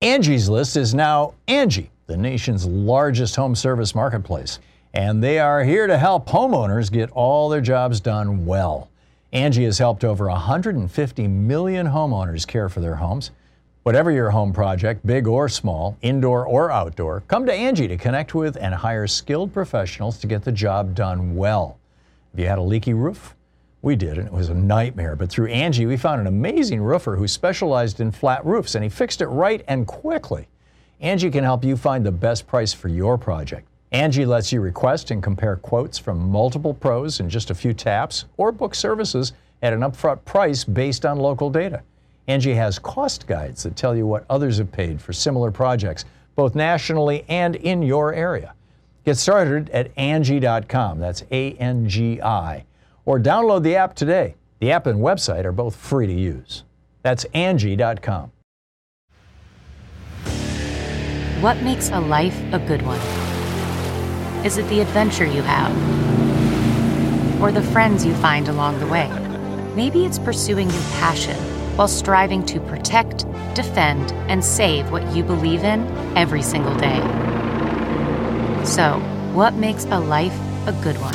Angie's List is now Angie, the nation's largest home service marketplace, and they are here to help homeowners get all their jobs done well. Angie has helped over 150 million homeowners care for their homes. Whatever your home project, big or small, indoor or outdoor, come to Angie to connect with and hire skilled professionals to get the job done well. Have you had a leaky roof? We did, and it was a nightmare. But through Angie, we found an amazing roofer who specialized in flat roofs, and he fixed it right and quickly. Angie can help you find the best price for your project. Angie lets you request and compare quotes from multiple pros in just a few taps, or book services at an upfront price based on local data. Angie has cost guides that tell you what others have paid for similar projects, both nationally and in your area. Get started at Angie.com. That's A-N-G-I. Or download the app today. The app and website are both free to use. That's Angie.com. What makes a life a good one? Is it the adventure you have? Or the friends you find along the way? Maybe it's pursuing your passion while striving to protect, defend, and save what you believe in every single day. So, what makes a life a good one?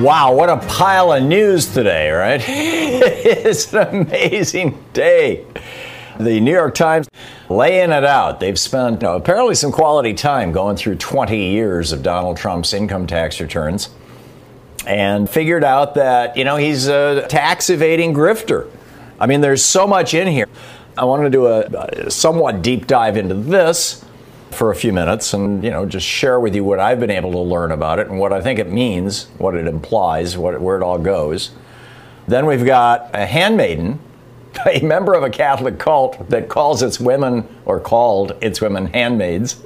Wow, what a pile of news today, right? It's an amazing day. The New York Times laying it out. They've spent apparently some quality time going through 20 years of Donald Trump's income tax returns and figured out that, he's a tax-evading grifter. I mean, there's so much in here. I wanted to do a somewhat deep dive into this for a few minutes and, just share with you what I've been able to learn about it and what I think it means, what it implies, where it all goes. Then we've got a handmaiden, a member of a Catholic cult that called its women handmaids.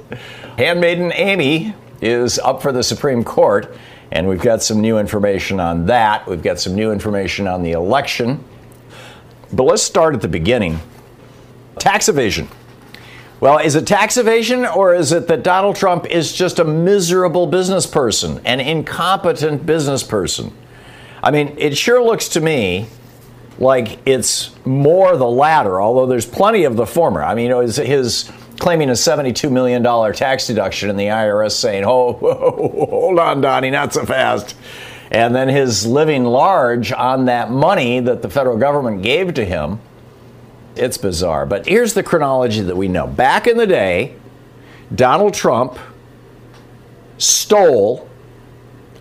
Handmaiden Amy is up for the Supreme Court, and we've got some new information on that. We've got some new information on the election. But let's start at the beginning. Tax evasion. Well, is it tax evasion, or is it that Donald Trump is just a miserable business person, an incompetent business person? I mean, it sure looks to me like it's more the latter, although there's plenty of the former. I mean, his claiming a $72 million tax deduction and the IRS saying, oh, whoa, hold on, Donnie, not so fast. And then his living large on that money that the federal government gave to him. It's bizarre. But here's the chronology that we know. Back in the day, Donald Trump stole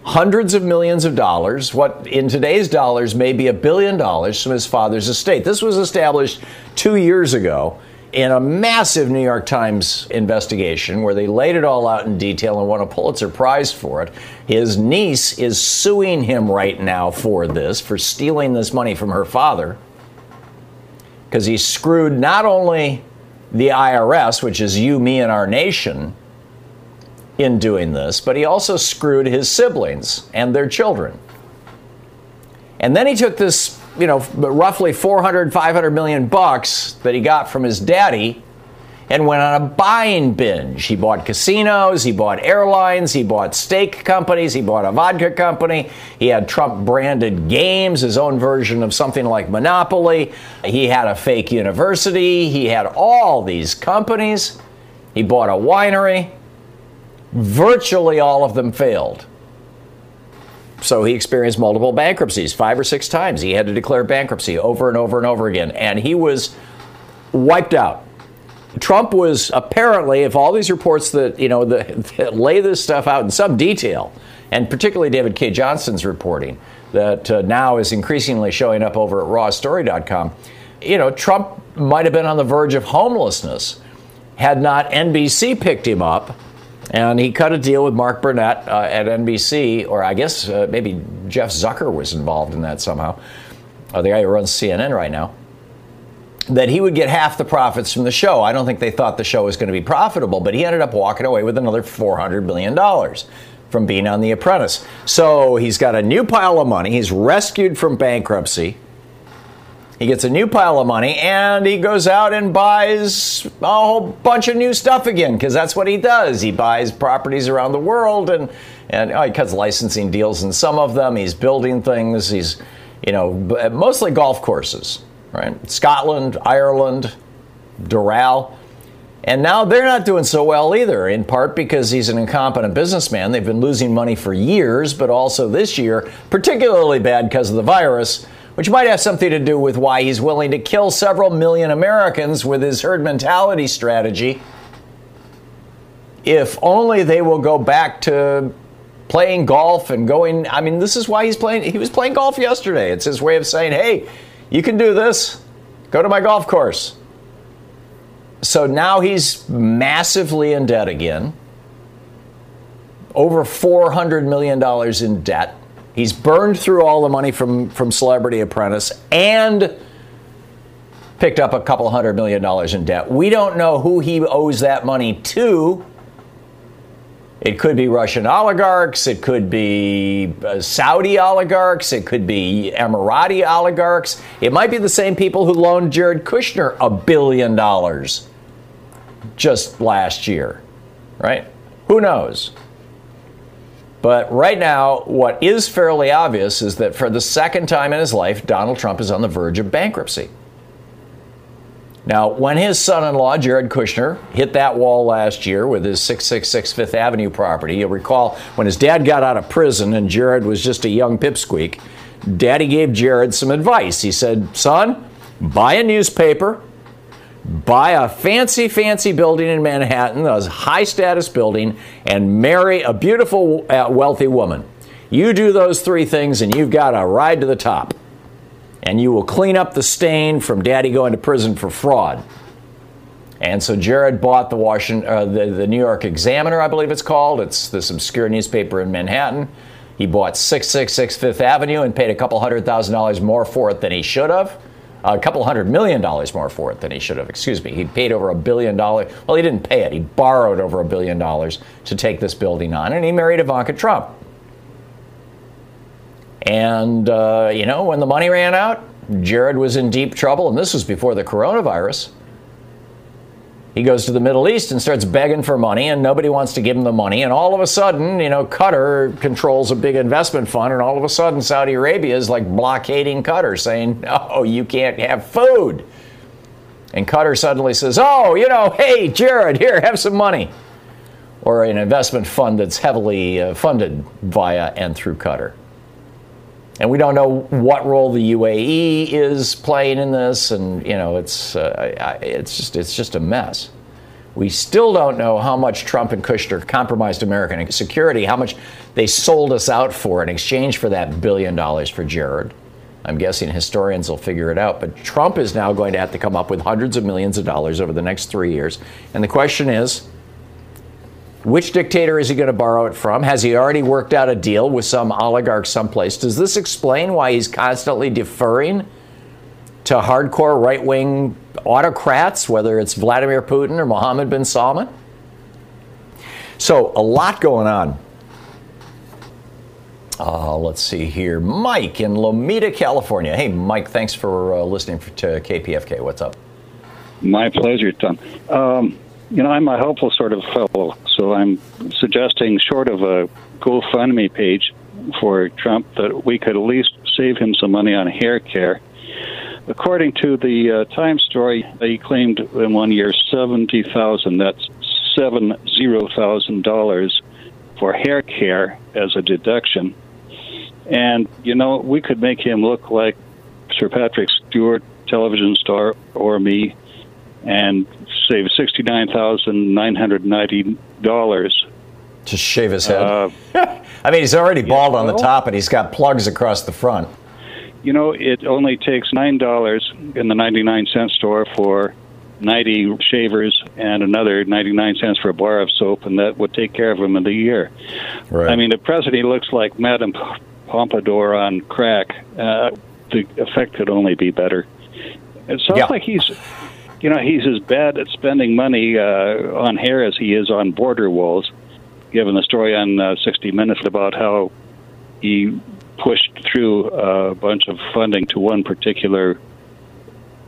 hundreds of millions of dollars, what in today's dollars may be $1 billion, from his father's estate. This was established 2 years ago in a massive New York Times investigation where they laid it all out in detail and won a Pulitzer Prize for it. His niece is suing him right now for this, for stealing this money from her father, because he screwed not only the IRS, which is you, me, and our nation, in doing this, but he also screwed his siblings and their children. And then he took this, roughly $400-500 million that he got from his daddy and went on a buying binge. He bought casinos, he bought airlines, he bought steak companies, he bought a vodka company. He had Trump-branded games, his own version of something like Monopoly. He had a fake university. He had all these companies. He bought a winery. Virtually all of them failed. So he experienced multiple bankruptcies, 5 or 6 times. He had to declare bankruptcy over and over and over again, and he was wiped out. Trump was apparently, if all these reports that, that lay this stuff out in some detail, and particularly David K. Johnson's reporting that now is increasingly showing up over at rawstory.com, Trump might have been on the verge of homelessness had not NBC picked him up. And he cut a deal with Mark Burnett at NBC, or I guess maybe Jeff Zucker was involved in that somehow, the guy who runs CNN right now. that he would get half the profits from the show. I don't think they thought the show was going to be profitable, but he ended up walking away with another $400 million from being on The Apprentice. So he's got a new pile of money. He's rescued from bankruptcy. He gets a new pile of money, and he goes out and buys a whole bunch of new stuff again, because that's what he does. He buys properties around the world, and he cuts licensing deals in some of them. He's building things. He's, mostly golf courses, right? Scotland, Ireland, Doral. And now they're not doing so well either, in part because he's an incompetent businessman. They've been losing money for years, but also this year, particularly bad because of the virus, which might have something to do with why he's willing to kill several million Americans with his herd mentality strategy if only they will go back to playing golf and going... I mean, this is why he was playing golf yesterday. It's his way of saying, hey, you can do this. Go to my golf course. So now he's massively in debt again. Over $400 million in debt. He's burned through all the money from Celebrity Apprentice and picked up a couple $100 million in debt. We don't know who he owes that money to. It could be Russian oligarchs. It could be Saudi oligarchs. It could be Emirati oligarchs. It might be the same people who loaned Jared Kushner $1 billion just last year, right? Who knows? But right now, what is fairly obvious is that for the second time in his life, Donald Trump is on the verge of bankruptcy. Now, when his son-in-law, Jared Kushner, hit that wall last year with his 666 Fifth Avenue property, you'll recall when his dad got out of prison and Jared was just a young pipsqueak, Daddy gave Jared some advice. He said, son, buy a newspaper, buy a fancy, fancy building in Manhattan, a high-status building, and marry a beautiful, wealthy woman. You do those three things, and you've got a ride to the top. And you will clean up the stain from Daddy going to prison for fraud. And so Jared bought the the New York Examiner, I believe it's called. It's this obscure newspaper in Manhattan. He bought 666 Fifth Avenue and paid $200,000 more for it than he should have. A couple $100 million more for it than he should have. Excuse me. He paid over $1 billion. Well, he didn't pay it. He borrowed over $1 billion to take this building on, and he married Ivanka Trump. And, when the money ran out, Jared was in deep trouble, and this was before the coronavirus. He goes to the Middle East and starts begging for money, and nobody wants to give him the money. And all of a sudden, Qatar controls a big investment fund, and all of a sudden Saudi Arabia is like blockading Qatar, saying, no, you can't have food. And Qatar suddenly says, hey, Jared, here, have some money. Or an investment fund that's heavily funded via and through Qatar. And we don't know what role the UAE is playing in this, and it's just a mess. We still don't know how much Trump and Kushner compromised American security, how much they sold us out for in exchange for that $1 billion for Jared. I'm guessing historians will figure it out, but Trump is now going to have to come up with hundreds of millions of dollars over the next 3 years. And the question is, which dictator is he going to borrow it from? Has he already worked out a deal with some oligarch someplace? Does this explain why he's constantly deferring to hardcore right-wing autocrats, whether it's Vladimir Putin or Mohammed bin Salman? So, a lot going on. Let's see here. Mike in Lomita, California. Hey, Mike, thanks for listening to KPFK. What's up? My pleasure, Tom. I'm a helpful sort of fellow, so I'm suggesting, short of a GoFundMe page for Trump, that we could at least save him some money on hair care. According to the Times story, he claimed in one year $70,000, that's $70,000 for hair care as a deduction. And, we could make him look like Sir Patrick Stewart, television star, or me, and save $69,990. To shave his head. He's already bald on the top, and he's got plugs across the front. It only takes $9 in the 99-cent store for 90 shavers and another 99 cents for a bar of soap, and that would take care of him in the year. Right. The president looks like Madame Pompadour on crack. The effect could only be better. It sounds like he's as bad at spending money on hair as he is on border walls, given the story on 60 Minutes about how he pushed through a bunch of funding to one particular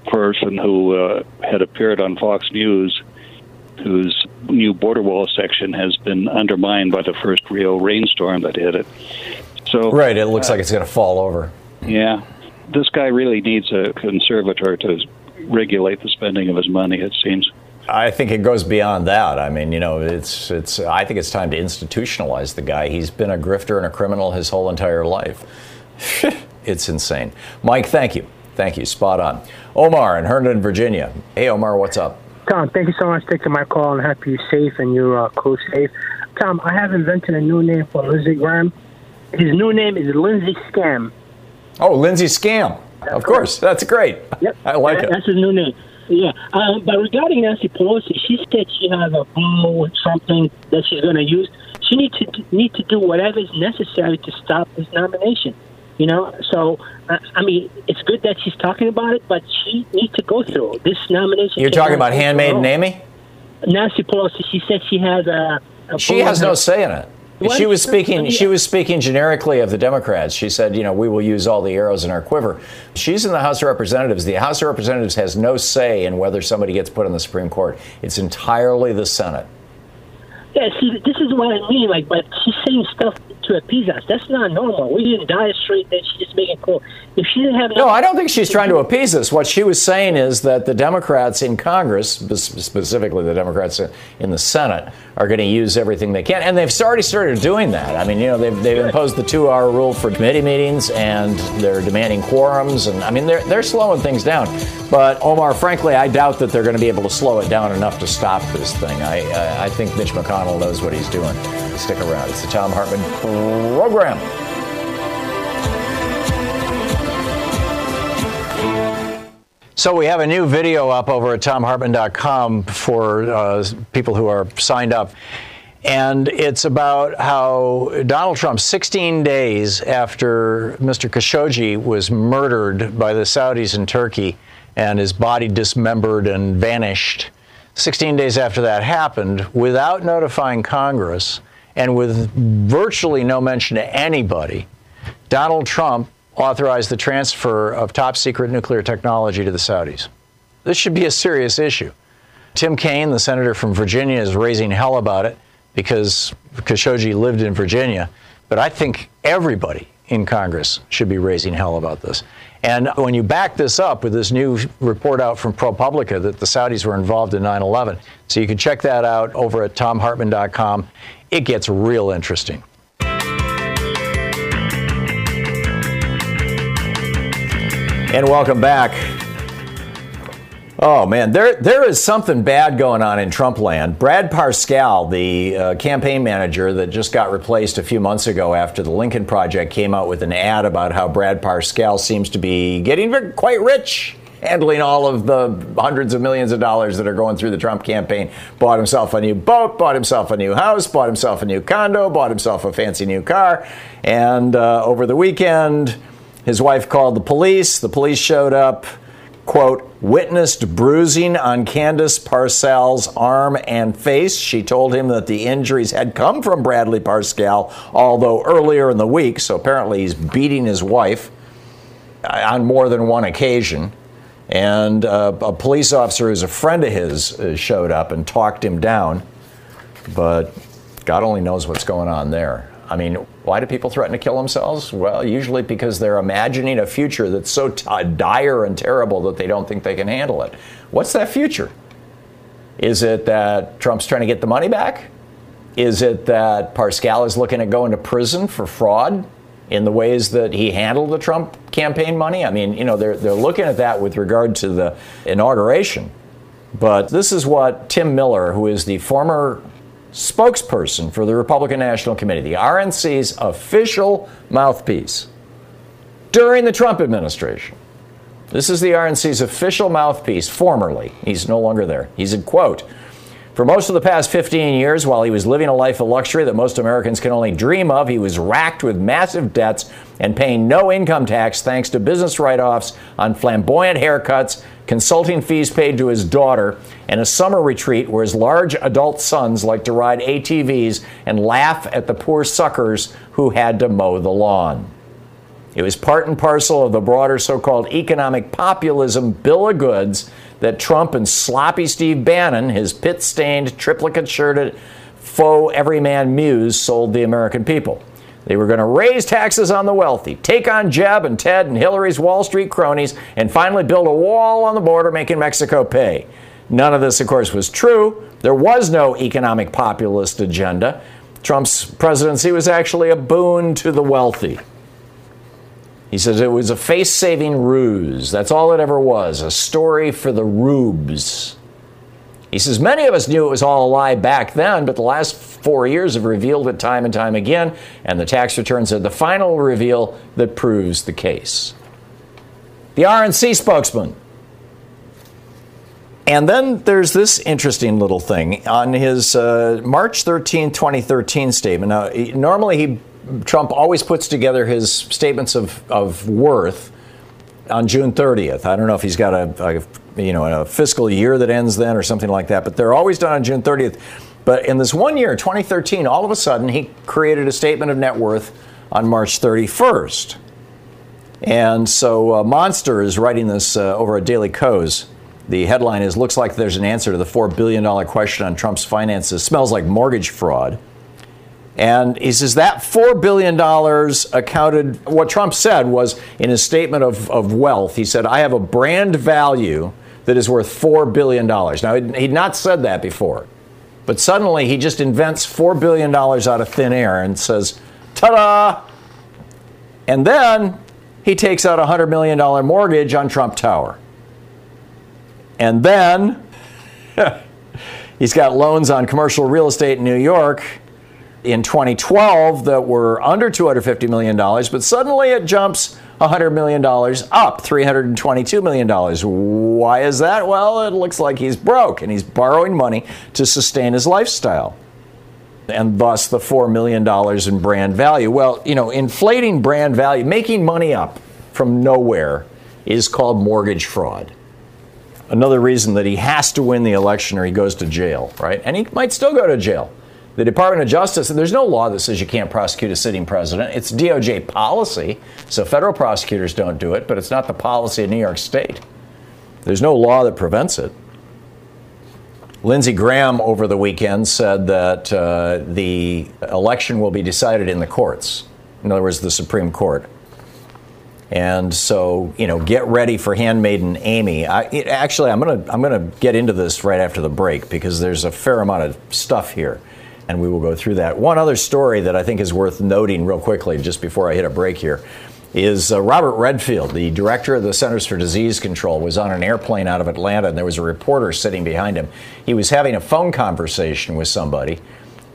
person who had appeared on Fox News, whose new border wall section has been undermined by the first real rainstorm that hit it. So right, it looks like it's going to fall over. Yeah. This guy really needs a conservator to regulate the spending of his money, it seems. I think it goes beyond that. I mean, you know, it's. I think it's time to institutionalize the guy. He's been a grifter and a criminal his whole entire life. It's insane. Mike, thank you. Thank you. Spot on. Omar in Herndon, Virginia. Hey, Omar, what's up? Tom, thank you so much for taking my call, and I hope you're safe and you're co-safe. Tom, I have invented a new name for Lindsey Graham. His new name is Lindsey Scam. Oh, Lindsey Scam. Of course. That's great. Yep. I like it. That's his new name. Yeah. But regarding Nancy Pelosi, she said she has a blue something that she's going to use. She need to do whatever is necessary to stop this nomination. You know, so, I mean, it's good that she's talking about it, but she needs to go through this nomination. You're talking about Handmaiden Amy? Nancy Pelosi, she said she has a she has no say in it. What? She was speaking generically of the Democrats. She said, you know, we will use all the arrows in our quiver. She's in the House of Representatives. The House of Representatives has no say in whether somebody gets put on the Supreme Court. It's entirely the Senate. Yeah, see, this is what I mean. Like, but she's saying stuff to appease us. That's not normal. We didn't die straight. That she's just making cool. If she didn't have no, I don't think she's trying to appease us. What she was saying is that the Democrats in Congress, specifically the Democrats in the Senate, are going to use everything they can, and they've already started doing that. I mean, you know, they've imposed the 2-hour rule for committee meetings, and they're demanding quorums, and I mean, they're slowing things down. But Omar, frankly, I doubt that they're going to be able to slow it down enough to stop this thing. I think Mitch McConnell knows what he's doing. Stick around. It's the Tom Hartmann Program. So we have a new video up over at Thomhartmann.com for people who are signed up. And it's about how Donald Trump, 16 days after Mr. Khashoggi was murdered by the Saudis in Turkey and his body dismembered and vanished, 16 days after that happened, without notifying Congress and with virtually no mention to anybody, Donald Trump authorized the transfer of top-secret nuclear technology to the Saudis. This should be a serious issue. Tim Kaine, the senator from Virginia, is raising hell about it because Khashoggi lived in Virginia. But I think everybody in Congress should be raising hell about this. And when you back this up with this new report out from ProPublica that the Saudis were involved in 9/11, so you can check that out over at TomHartmann.com. It gets real interesting. And welcome back. Oh, man, there is something bad going on in Trump land. Brad Parscale, the campaign manager that just got replaced a few months ago after the Lincoln Project came out with an ad about how Brad Parscale seems to be getting quite rich, handling all of the hundreds of millions of dollars that are going through the Trump campaign. Bought himself a new boat, bought himself a new house, bought himself a new condo, bought himself a fancy new car. And over the weekend, his wife called the police. The police showed up. Quote, witnessed bruising on Candace Parcell's arm and face. She told him that the injuries had come from Bradley Parscale, although earlier in the week, so apparently he's beating his wife on more than one occasion. And a police officer who's a friend of his showed up and talked him down. But God only knows what's going on there. I mean, why do people threaten to kill themselves? Well, usually because they're imagining a future that's so dire and terrible that they don't think they can handle it. What's that future? Is it that Trump's trying to get the money back? Is it that Parscale is looking at going to prison for fraud in the ways that he handled the Trump campaign money? I mean, you know, they're looking at that with regard to the inauguration. But this is what Tim Miller, who is the former spokesperson for the Republican National Committee, the RNC's official mouthpiece, during the Trump administration. This is the RNC's official mouthpiece, formerly. He's no longer there. He said, quote, for most of the past 15 years, while he was living a life of luxury that most Americans can only dream of, he was racked with massive debts and paying no income tax thanks to business write-offs on flamboyant haircuts, consulting fees paid to his daughter, and a summer retreat where his large adult sons like to ride ATVs and laugh at the poor suckers who had to mow the lawn. It was part and parcel of the broader so-called economic populism bill of goods that Trump and sloppy Steve Bannon, his pit-stained, triplicate-shirted, faux everyman muse, sold the American people. They were going to raise taxes on the wealthy, take on Jeb and Ted and Hillary's Wall Street cronies, and finally build a wall on the border making Mexico pay. None of this, of course, was true. There was no economic populist agenda. Trump's presidency was actually a boon to the wealthy. He says it was a face-saving ruse. That's all it ever was, a story for the rubes. He says many of us knew it was all a lie back then, but the last 4 years have revealed it time and time again, and the tax returns are the final reveal that proves the case. The RNC spokesman. And then there's this interesting little thing on his March 13, 2013 statement. Now, normally Trump always puts together his statements of worth on June 30th. I don't know if he's got a fiscal year that ends then or something like that, but they're always done on June 30th. But in this 1 year, 2013, all of a sudden he created a statement of net worth on March 31st. And so Monster is writing this over at Daily Kos. The headline is, "Looks like there's an answer to the $4 billion question on Trump's finances. Smells like mortgage fraud." And he says that $4 billion accounted, what Trump said was in his statement of wealth, he said, "I have a brand value that is worth $4 billion. Now, he'd not said that before, but suddenly he just invents $4 billion out of thin air and says, ta-da! And then he takes out a $100 million mortgage on Trump Tower. And then he's got loans on commercial real estate in New York in 2012 that were under $250 million, but suddenly it jumps $100 million up, $322 million. Why is that? Well, it looks like he's broke and he's borrowing money to sustain his lifestyle, and thus the $4 million in brand value. Well, inflating brand value, making money up from nowhere is called mortgage fraud. Another reason that he has to win the election or he goes to jail, right? And he might still go to jail. The Department of Justice, there's no law that says you can't prosecute a sitting president. It's DOJ policy, so federal prosecutors don't do it, but it's not the policy of New York State. There's no law that prevents it. Lindsey Graham over the weekend said that the election will be decided in the courts. In other words, the Supreme Court. And so, get ready for Handmaiden Amy. I'm going to get into this right after the break because there's a fair amount of stuff here. And we will go through that. One other story that I think is worth noting real quickly, just before I hit a break here, is Robert Redfield, the director of the Centers for Disease Control, was on an airplane out of Atlanta, and there was a reporter sitting behind him. He was having a phone conversation with somebody,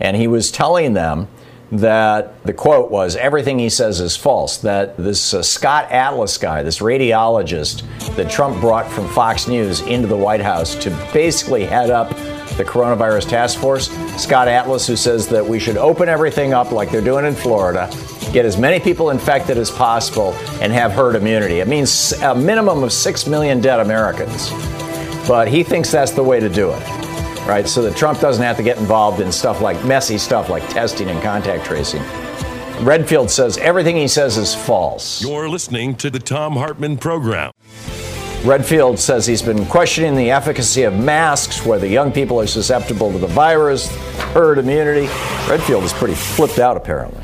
and he was telling them that the quote was, "Everything he says is false," that this Scott Atlas guy, this radiologist that Trump brought from Fox News into the White House to basically head up the coronavirus task force, Scott Atlas, who says that we should open everything up like they're doing in Florida, get as many people infected as possible, and have herd immunity. It means a minimum of 6 million dead Americans. But he thinks that's the way to do it, right? So that Trump doesn't have to get involved in stuff like messy stuff like testing and contact tracing. Redfield says everything he says is false. You're listening to the Tom Hartmann Program. Redfield says he's been questioning the efficacy of masks, whether young people are susceptible to the virus, herd immunity. Redfield is pretty flipped out, apparently.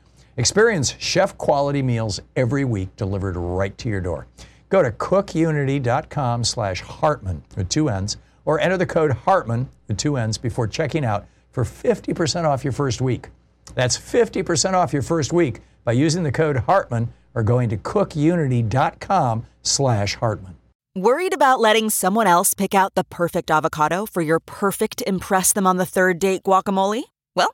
Experience chef-quality meals every week delivered right to your door. Go to cookunity.com/Hartmann with 2 N's or enter the code Hartmann with 2 N's before checking out for 50% off your first week. That's 50% off your first week by using the code Hartmann or going to cookunity.com/Hartmann. Worried about letting someone else pick out the perfect avocado for your perfect impress-them-on-the-third-date guacamole? Well,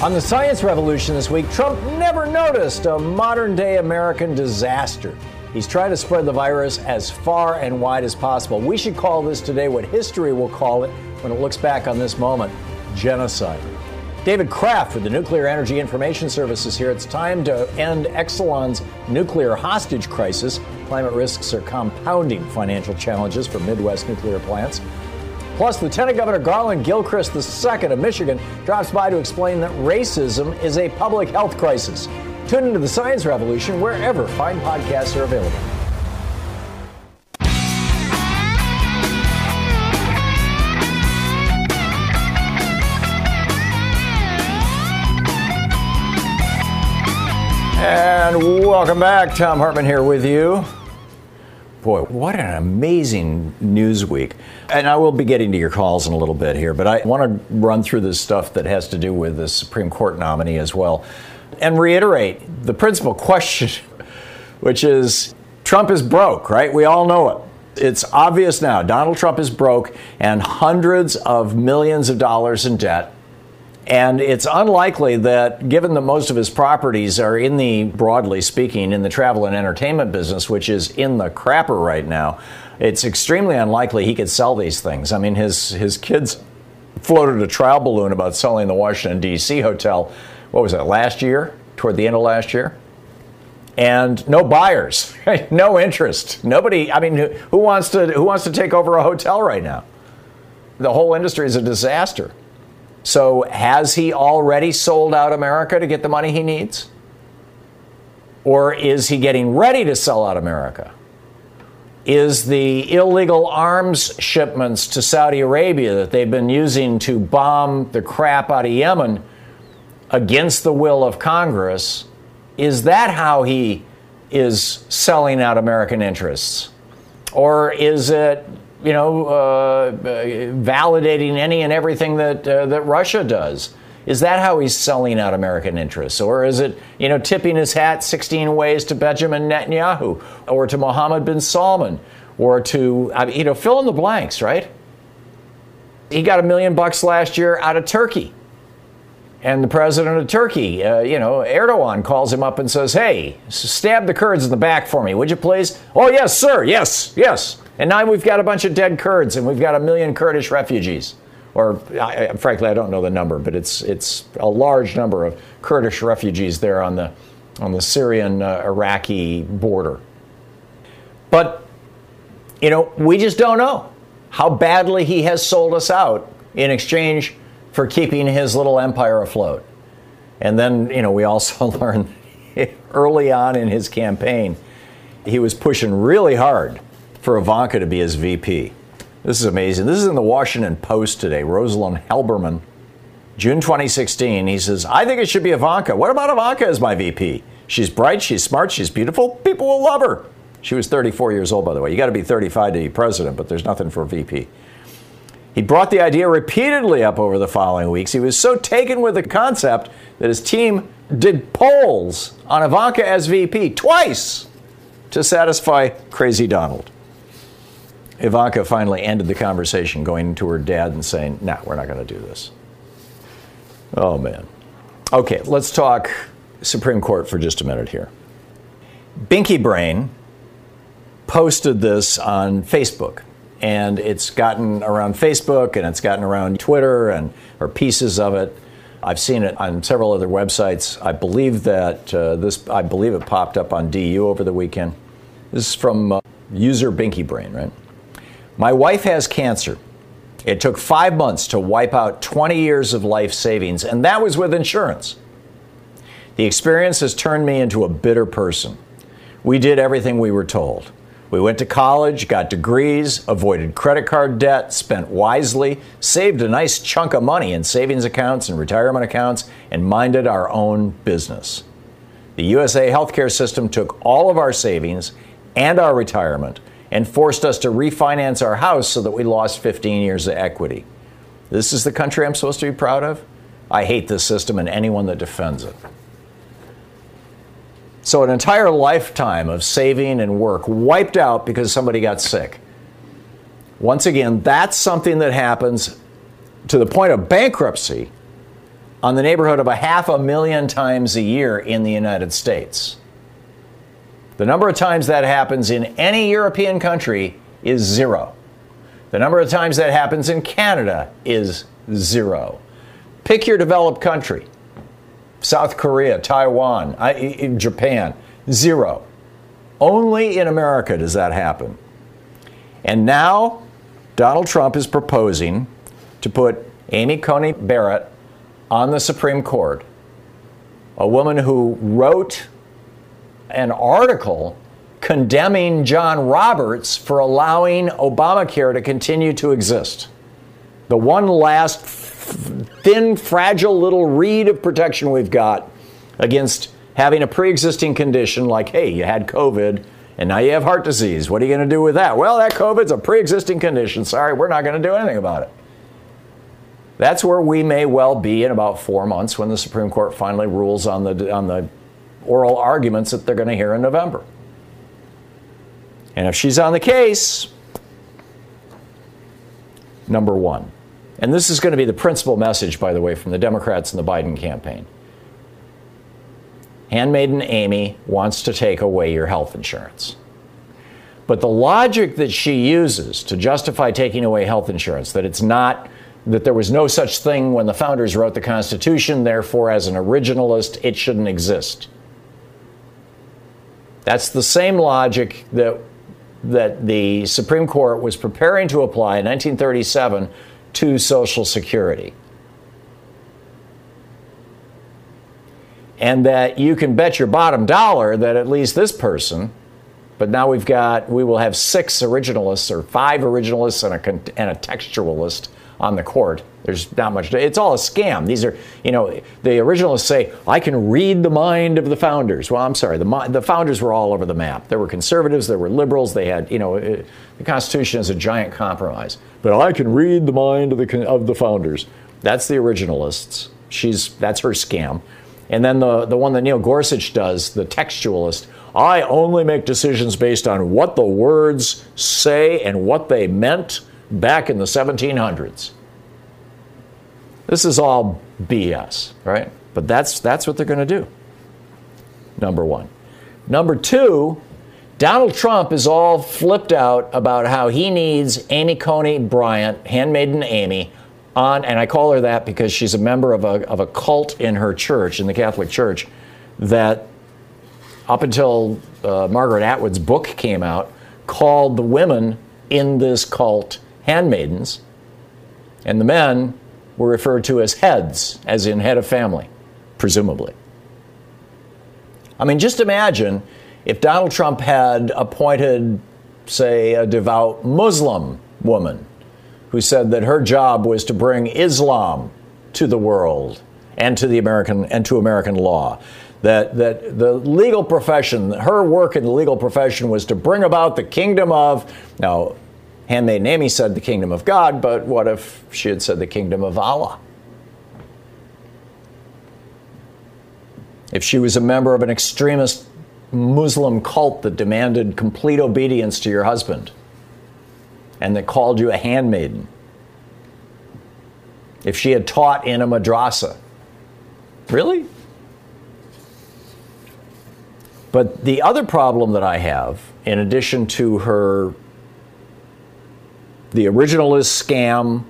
On the science revolution this week, Trump never noticed a modern-day American disaster. He's trying to spread the virus as far and wide as possible. We should call this today what history will call it when it looks back on this moment: genocide. David Kraft with the Nuclear Energy Information Service is here. It's time to end Exelon's nuclear hostage crisis. Climate risks are compounding financial challenges for Midwest nuclear plants. Plus, Lieutenant Governor Garland Gilchrist II of Michigan drops by to explain that racism is a public health crisis. Tune into The Science Revolution wherever fine podcasts are available. And welcome back. Tom Hartmann here with you. Boy, what an amazing news week. And I will be getting to your calls in a little bit here, but I want to run through this stuff that has to do with the Supreme Court nominee as well, and reiterate the principal question, which is Trump is broke, right? We all know it. It's obvious now. Donald Trump is broke and hundreds of millions of dollars in debt. And it's unlikely that, given that most of his properties are in the, broadly speaking, in the travel and entertainment business, which is in the crapper right now, it's extremely unlikely he could sell these things. I mean, his kids floated a trial balloon about selling the Washington, D.C. hotel, what was that, last year? Toward the end of last year? And no buyers, right? No interest. Nobody, I mean, who wants to take over a hotel right now? The whole industry is a disaster. So has he already sold out America to get the money he needs? Or is he getting ready to sell out America? Is the illegal arms shipments to Saudi Arabia that they've been using to bomb the crap out of Yemen against the will of Congress, is that how he is selling out American interests? Or is it you know, validating any and everything that that Russia does. Is that how he's selling out American interests? Or is it, you know, tipping his hat 16 ways to Benjamin Netanyahu or to Mohammed bin Salman or to, you know, fill in the blanks, right? He got $1 million last year out of Turkey. And the president of Turkey, you know, Erdogan calls him up and says, hey, stab the Kurds in the back for me, would you please? Oh, yes, sir. Yes, yes. And now we've got a bunch of dead Kurds and we've got 1 million Kurdish refugees. Or, frankly, I don't know the number, but it's a large number of Kurdish refugees there on the Syrian-Iraqi border. But, you know, we just don't know how badly he has sold us out in exchange for keeping his little empire afloat. And then, you know, we also learned early on in his campaign, he was pushing really hard for Ivanka to be his VP. This is amazing. This is in the Washington Post today. Rosalind Helberman, June 2016. He says, I think it should be Ivanka. What about Ivanka as my VP? She's bright, she's smart, she's beautiful. People will love her. She was 34 years old, by the way. You got to be 35 to be president, but there's nothing for a VP. He brought the idea repeatedly up over the following weeks. He was so taken with the concept that his team did polls on Ivanka as VP twice to satisfy crazy Donald. Ivanka finally ended the conversation, going to her dad and saying, no, we're not going to do this. Oh, man. Okay, let's talk Supreme Court for just a minute here. Binky Brain posted this on Facebook. And it's gotten around Facebook and it's gotten around Twitter and or pieces of it. I've seen it on several other websites. I believe that this, I believe it popped up on DU over the weekend. This is from user Binky Brain, right? My wife has cancer. It took 5 months to wipe out 20 years of life savings, and that was with insurance. The experience has turned me into a bitter person. We did everything we were told. We went to college, got degrees, avoided credit card debt, spent wisely, saved a nice chunk of money in savings accounts and retirement accounts, and minded our own business. The USA healthcare system took all of our savings and our retirement and forced us to refinance our house so that we lost 15 years of equity. This is the country I'm supposed to be proud of? I hate this system and anyone that defends it. So an entire lifetime of saving and work wiped out because somebody got sick. Once again, that's something that happens to the point of bankruptcy on the neighborhood of 500,000 times a year in the United States. The number of times that happens in any European country is zero. The number of times that happens in Canada is zero. Pick your developed country. South Korea, Taiwan, Japan, zero. Only in America does that happen. And now Donald Trump is proposing to put Amy Coney Barrett on the Supreme Court, a woman who wrote an article condemning John Roberts for allowing Obamacare to continue to exist. The one last thin, fragile little reed of protection we've got against having a pre-existing condition like, hey, you had COVID and now you have heart disease. What are you going to do with that? Well, that COVID's a pre-existing condition. Sorry, we're not going to do anything about it. That's where we may well be in about 4 months when the Supreme Court finally rules on the oral arguments that they're going to hear in November. And if she's on the case, number one. And this is going to be the principal message, by the way, from the Democrats and the Biden campaign. Handmaiden Amy wants to take away your health insurance. But the logic that she uses to justify taking away health insurance, that it's not, that there was no such thing when the founders wrote the Constitution, therefore, as an originalist, it shouldn't exist. That's the same logic that the Supreme Court was preparing to apply in 1937 to Social Security. And that you can bet your bottom dollar that at least this person, but now we will have 6 originalists or 5 originalists and a textualist on the court. There's not much. It's all a scam. These are, you know, the originalists say, I can read the mind of the founders. Well, I'm sorry. The founders were all over the map. There were conservatives. There were liberals. They had, you know, the Constitution is a giant compromise. But I can read the mind of the founders. That's the originalists. That's her scam. And then the one that Neil Gorsuch does, the textualist, I only make decisions based on what the words say and what they meant back in the 1700s. This is all BS, right? But that's what they're going to do, number one. Number two, Donald Trump is all flipped out about how he needs Amy Coney Bryant, handmaiden Amy, on, and I call her that because she's a member of a cult in her church, in the Catholic Church, that up until Margaret Atwood's book came out, called the women in this cult handmaidens, and the men were referred to as heads, as in head of family, presumably. I mean, just imagine if Donald Trump had appointed, say, a devout Muslim woman who said that her job was to bring Islam to the world and to the American and to American law. That the legal profession, her work in the legal profession was to bring about the kingdom of, now, handmaiden Amy said the kingdom of God, but what if she had said the kingdom of Allah? If she was a member of an extremist Muslim cult that demanded complete obedience to your husband and that called you a handmaiden. If she had taught in a madrasa. Really? But the other problem that I have, in addition to the originalist scam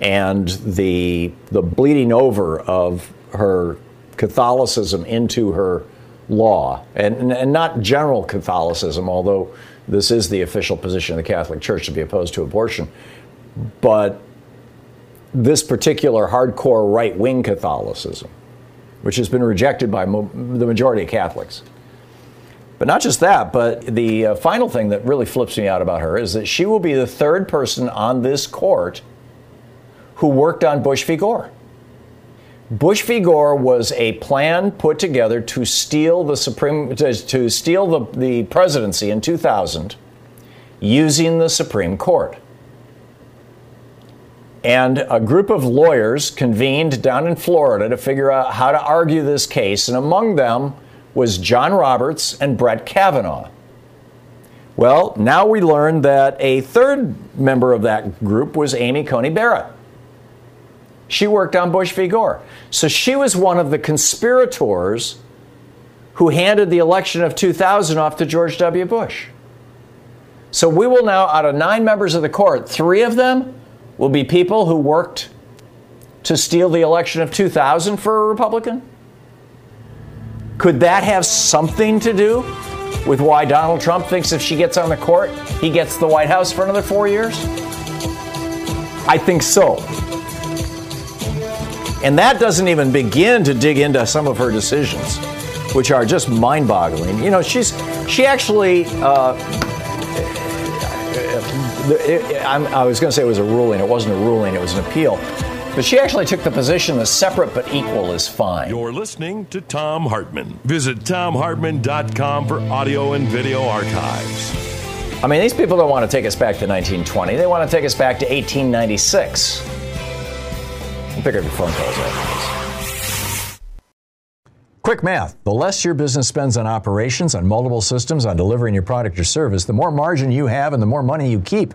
and the bleeding over of her Catholicism into her law, and not general Catholicism, although this is the official position of the Catholic Church to be opposed to abortion, but this particular hardcore right-wing Catholicism, which has been rejected by the majority of Catholics. But not just that, but the final thing that really flips me out about her is that she will be the third person on this court who worked on Bush v. Gore. Bush v. Gore was a plan put together to steal the presidency in 2000 using the Supreme Court. And a group of lawyers convened down in Florida to figure out how to argue this case, and among them was John Roberts and Brett Kavanaugh. Well, now we learn that a third member of that group was Amy Coney Barrett. She worked on Bush v. Gore. So she was one of the conspirators who handed the election of 2000 off to George W. Bush. So we will now, out of 9 members of the court, 3 of them will be people who worked to steal the election of 2000 for a Republican. Could that have something to do with why Donald Trump thinks if she gets on the court, he gets the White House for another 4 years? I think so. And that doesn't even begin to dig into some of her decisions, which are just mind-boggling. You know, she actually, I was going to say it was a ruling. It wasn't a ruling. It was an appeal. But she actually took the position that separate but equal is fine. You're listening to Tom Hartmann. Visit Thomhartmann.com for audio and video archives. I mean, these people don't want to take us back to 1920. They want to take us back to 1896. Pick up your phone calls after this. Quick math. The less your business spends on operations, on multiple systems, on delivering your product or service, the more margin you have and the more money you keep.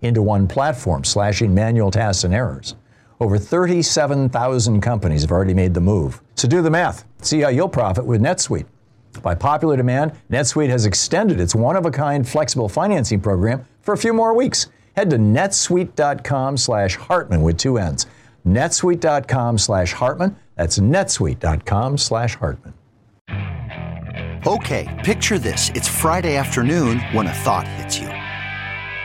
into one platform, slashing manual tasks and errors. Over 37,000 companies have already made the move. So do the math. See how you'll profit with NetSuite. By popular demand, NetSuite has extended its one-of-a-kind flexible financing program for a few more weeks. Head to netsuite.com/Hartmann with 2 N's. netsuite.com/Hartmann. That's netsuite.com/Hartmann. Okay, picture this. It's Friday afternoon when a thought hits you.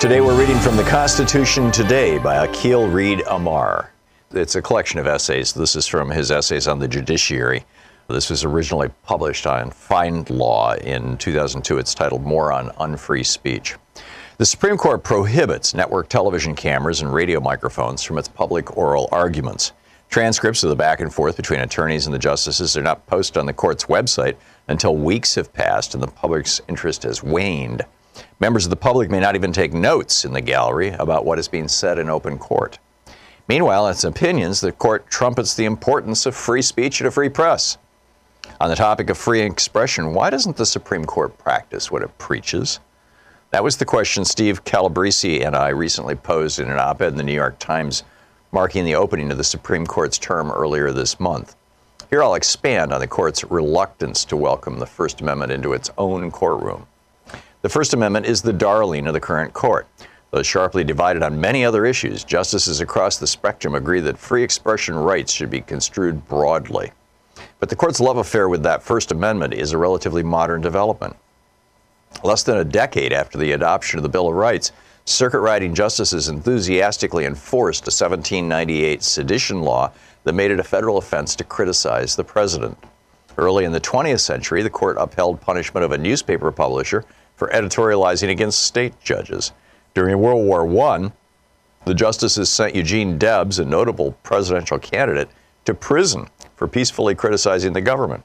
Today we're reading from The Constitution Today by Akil Reed Amar. It's a collection of essays. This is from his essays on the judiciary. This was originally published on Find Law in 2002. It's titled More on Unfree Speech. The Supreme Court prohibits network television cameras and radio microphones from its public oral arguments. Transcripts of the back and forth between attorneys and the justices are not posted on the court's website until weeks have passed and the public's interest has waned. Members of the public may not even take notes in the gallery about what is being said in open court. Meanwhile, in its opinions, the court trumpets the importance of free speech and a free press. On the topic of free expression, why doesn't the Supreme Court practice what it preaches? That was the question Steve Calabresi and I recently posed in an op-ed in the New York Times, marking the opening of the Supreme Court's term earlier this month. Here I'll expand on the court's reluctance to welcome the First Amendment into its own courtroom. The First Amendment is the darling of the current court. Though sharply divided on many other issues, justices across the spectrum agree that free expression rights should be construed broadly. But the court's love affair with that First Amendment is a relatively modern development. Less than a decade after the adoption of the Bill of Rights, circuit-riding justices enthusiastically enforced a 1798 sedition law that made it a federal offense to criticize the president. Early in the 20th century, the court upheld punishment of a newspaper publisher for editorializing against state judges. During World War I, the justices sent Eugene Debs, a notable presidential candidate, to prison for peacefully criticizing the government.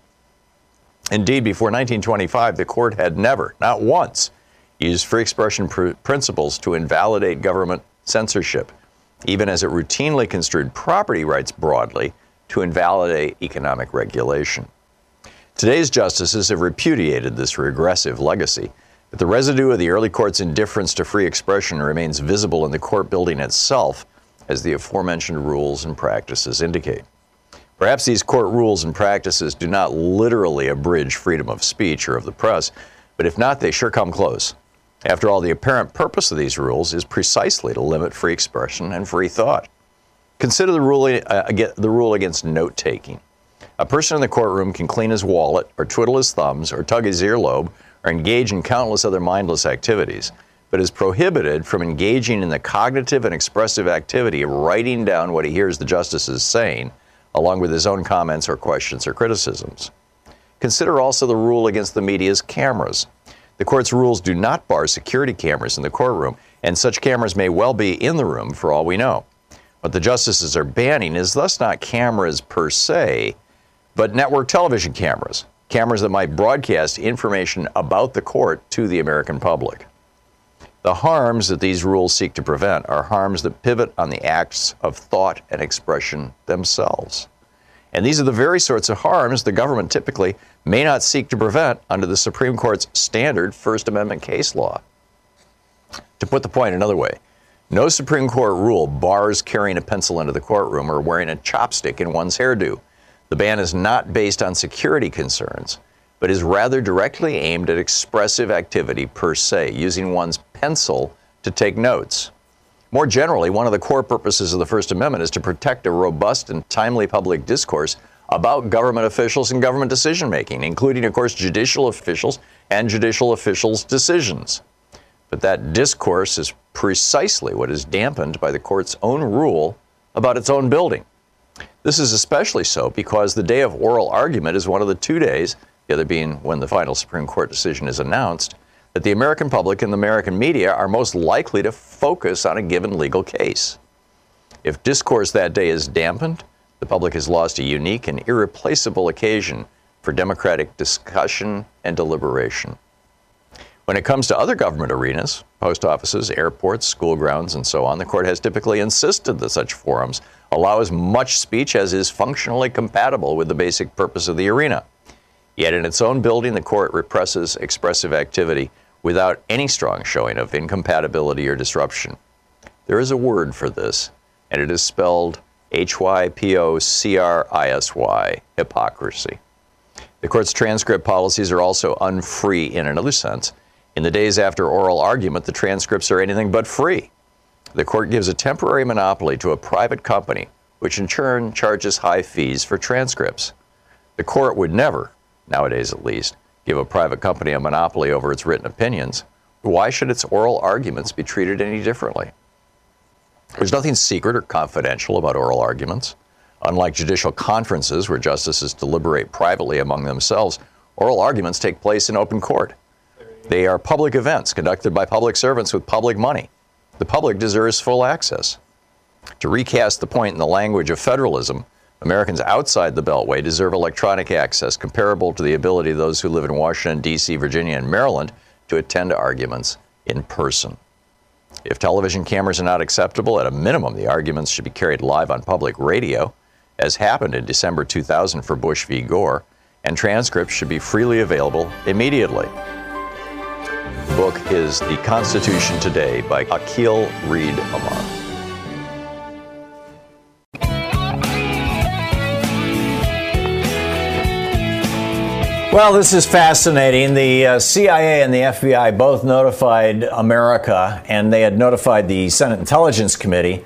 Indeed, before 1925, the court had never, not once, used free expression principles to invalidate government censorship, even as it routinely construed property rights broadly to invalidate economic regulation. Today's justices have repudiated this regressive legacy, but the residue of the early court's indifference to free expression remains visible in the court building itself, as the aforementioned rules and practices indicate. Perhaps these court rules and practices do not literally abridge freedom of speech or of the press, but if not, they sure come close. After all, the apparent purpose of these rules is precisely to limit free expression and free thought. Consider the rule against note-taking. A person in the courtroom can clean his wallet, or twiddle his thumbs, or tug his earlobe, or engage in countless other mindless activities, but is prohibited from engaging in the cognitive and expressive activity of writing down what he hears the justices saying, along with his own comments or questions or criticisms. Consider also the rule against the media's cameras. The court's rules do not bar security cameras in the courtroom, and such cameras may well be in the room for all we know. What the justices are banning is thus not cameras per se, but network television cameras, cameras that might broadcast information about the court to the American public. The harms that these rules seek to prevent are harms that pivot on the acts of thought and expression themselves. And these are the very sorts of harms the government typically may not seek to prevent under the Supreme Court's standard First Amendment case law. To put the point another way, no Supreme Court rule bars carrying a pencil into the courtroom or wearing a chopstick in one's hairdo. The ban is not based on security concerns, but is rather directly aimed at expressive activity per se, using one's pencil to take notes. More generally, one of the core purposes of the First Amendment is to protect a robust and timely public discourse about government officials and government decision-making, including, of course, judicial officials and judicial officials' decisions. But that discourse is precisely what is dampened by the court's own rule about its own building. This is especially so because the day of oral argument is one of the 2 days, the other being when the final Supreme Court decision is announced, that the American public and the American media are most likely to focus on a given legal case. If discourse that day is dampened, the public has lost a unique and irreplaceable occasion for democratic discussion and deliberation. When it comes to other government arenas, post offices, airports, school grounds, and so on, the court has typically insisted that such forums allow as much speech as is functionally compatible with the basic purpose of the arena. Yet in its own building, the court represses expressive activity without any strong showing of incompatibility or disruption. There is a word for this, and it is spelled hypocrisy, hypocrisy. The court's transcript policies are also unfree in another sense. In the days after oral argument, the transcripts are anything but free. The court gives a temporary monopoly to a private company, which in turn charges high fees for transcripts. The court would never, nowadays at least, give a private company a monopoly over its written opinions. Why should its oral arguments be treated any differently? There's nothing secret or confidential about oral arguments. Unlike judicial conferences where justices deliberate privately among themselves, oral arguments take place in open court. They are public events conducted by public servants with public money. The public deserves full access. To recast the point in the language of federalism, Americans outside the Beltway deserve electronic access comparable to the ability of those who live in Washington, D.C., Virginia, and Maryland to attend arguments in person. If television cameras are not acceptable, at a minimum, the arguments should be carried live on public radio, as happened in December 2000 for Bush v. Gore, and transcripts should be freely available immediately. The book is The Constitution Today by Aqil Reed Amar. Well, this is fascinating. The CIA and the FBI both notified America, and they had notified the Senate Intelligence Committee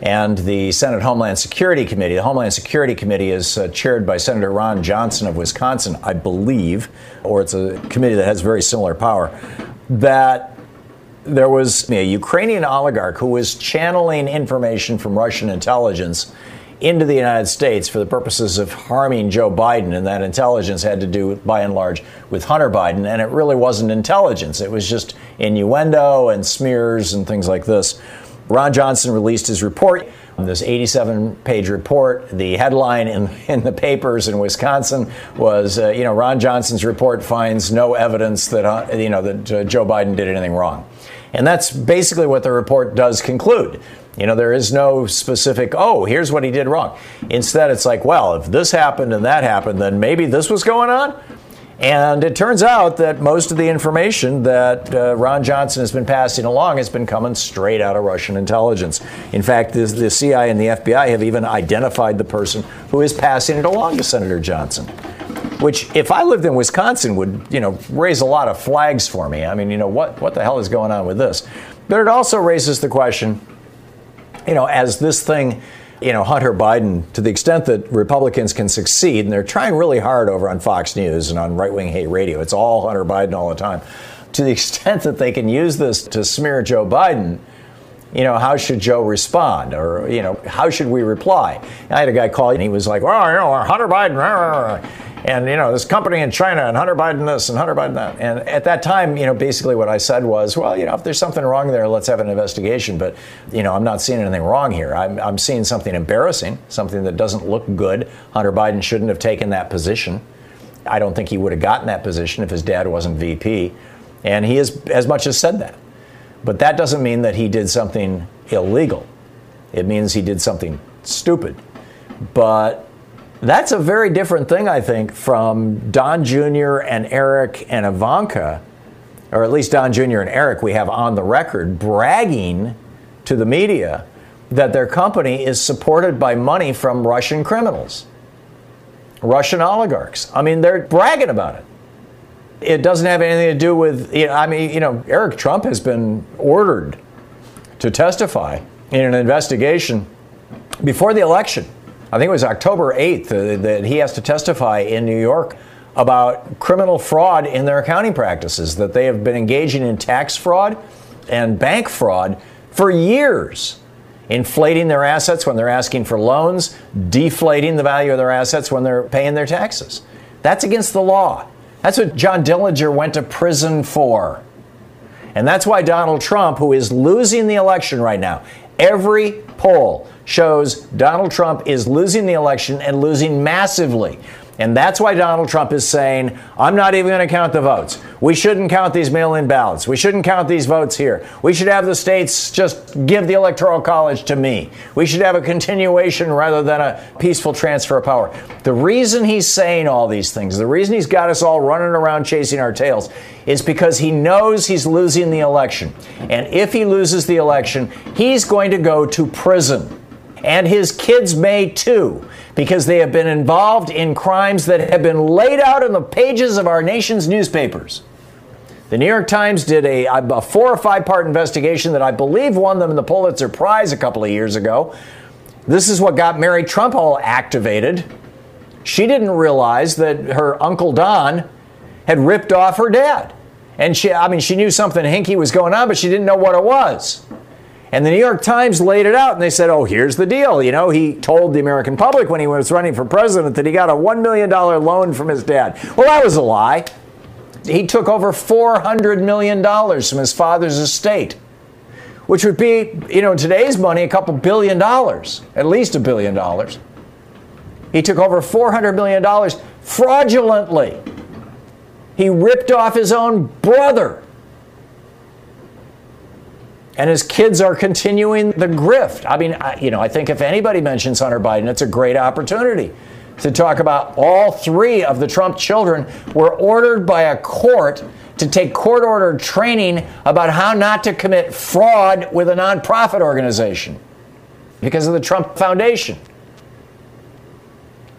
and the Senate Homeland Security Committee. The Homeland Security Committee is chaired by Senator Ron Johnson of Wisconsin, I believe, or it's a committee that has very similar power, that there was a Ukrainian oligarch who was channeling information from Russian intelligence into the United States for the purposes of harming Joe Biden, and that intelligence had to do, by and large, with Hunter Biden, and it really wasn't intelligence. It was just innuendo and smears and things like this. Ron Johnson released his report, this 87-page report. The headline in the papers in Wisconsin was, Ron Johnson's report finds no evidence that, that Joe Biden did anything wrong. And that's basically what the report does conclude. There is no specific, here's what he did wrong. Instead, it's like, well, if this happened and that happened, then maybe this was going on. And it turns out that most of the information that Ron Johnson has been passing along has been coming straight out of Russian intelligence. In fact, the CIA and the FBI have even identified the person who is passing it along to Senator Johnson, which, if I lived in Wisconsin, would, raise a lot of flags for me. I mean, what the hell is going on with this? But it also raises the question, as this thing, Hunter Biden, to the extent that Republicans can succeed, and they're trying really hard over on Fox News and on right-wing hate radio, it's all Hunter Biden all the time. To the extent that they can use this to smear Joe Biden, how should Joe respond? Or, how should we reply? I had a guy call, and he was like, Hunter Biden, And, you know, this company in China and Hunter Biden this and Hunter Biden that. And at that time, you know, basically what I said was, well, you know, if there's something wrong there, let's have an investigation. But, you know, I'm not seeing anything wrong here. I'm seeing something embarrassing, something that doesn't look good. Hunter Biden shouldn't have taken that position. I don't think he would have gotten that position if his dad wasn't VP. And he has as much as said that. But that doesn't mean that he did something illegal. It means he did something stupid. But that's a very different thing, I think, from Don Jr. and Eric and Ivanka, or at least Don Jr. and Eric, we have on the record, bragging to the media that their company is supported by money from Russian criminals, Russian oligarchs. I mean, they're bragging about it. It doesn't have anything to do with, you know, I mean, you know, Eric Trump has been ordered to testify in an investigation before the election. I think it was October 8th that he has to testify in New York about criminal fraud in their accounting practices, that they have been engaging in tax fraud and bank fraud for years, inflating their assets when they're asking for loans, deflating the value of their assets when they're paying their taxes. That's against the law. That's what John Dillinger went to prison for. And that's why Donald Trump, who is losing the election right now, every poll shows Donald Trump is losing the election and losing massively. And that's why Donald Trump is saying, I'm not even going to count the votes. We shouldn't count these mail-in ballots. We shouldn't count these votes here. We should have the states just give the Electoral College to me. We should have a continuation rather than a peaceful transfer of power. The reason he's saying all these things, the reason he's got us all running around chasing our tails, is because he knows he's losing the election. And if he loses the election, he's going to go to prison. And his kids may too, because they have been involved in crimes that have been laid out in the pages of our nation's newspapers. The New York Times did a 4 or 5 part investigation that I believe won them the Pulitzer Prize a couple of years ago. This is what got Mary Trump all activated. She didn't realize that her Uncle Don had ripped off her dad. And she knew something hinky was going on, but she didn't know what it was. And the New York Times laid it out, and they said, oh, here's the deal. You know, he told the American public when he was running for president that he got a $1 million loan from his dad. Well, that was a lie. He took over $400 million from his father's estate, which would be, you know, in today's money, a couple $1 billion, at least $1 billion. He took over $400 million fraudulently. He ripped off his own brother. And his kids are continuing the grift. I mean, you know, I think if anybody mentions Hunter Biden, it's a great opportunity to talk about all three of the Trump children were ordered by a court to take court-ordered training about how not to commit fraud with a nonprofit organization because of the Trump Foundation.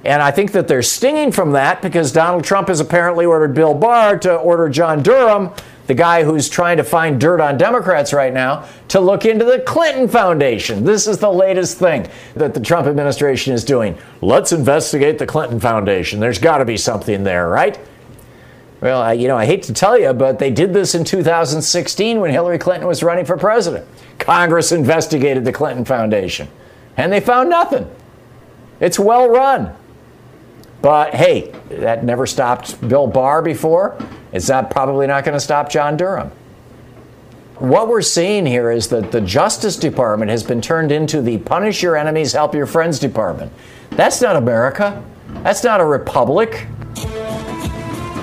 And I think that they're stinging from that because Donald Trump has apparently ordered Bill Barr to order John Durham, the guy who's trying to find dirt on Democrats right now, to look into the Clinton Foundation. This is the latest thing that the Trump administration is doing. Let's investigate the Clinton Foundation. There's got to be something there, right? Well, I hate to tell you, but they did this in 2016 when Hillary Clinton was running for president. Congress investigated the Clinton Foundation, and they found nothing. It's well run. But hey, that never stopped Bill Barr before. It's probably not going to stop John Durham. What we're seeing here is that the Justice Department has been turned into the punish your enemies, help your friends department. That's not America. That's not a republic.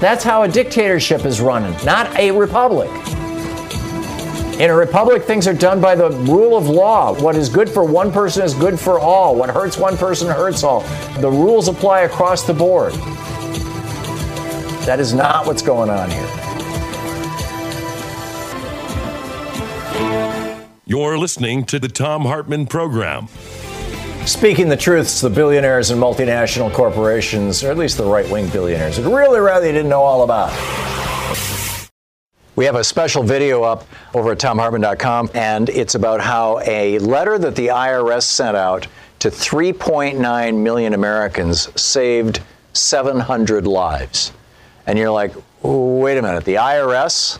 That's how a dictatorship is running, not a republic. In a republic, things are done by the rule of law. What is good for one person is good for all. What hurts one person hurts all. The rules apply across the board. That is not what's going on here. You're listening to the Tom Hartmann Program. Speaking the truths, the billionaires and multinational corporations, or at least the right-wing billionaires, would really rather you didn't know all about. We have a special video up over at Thomhartmann.com, and it's about how a letter that the IRS sent out to 3.9 million Americans saved 700 lives. And you're like, wait a minute, the IRS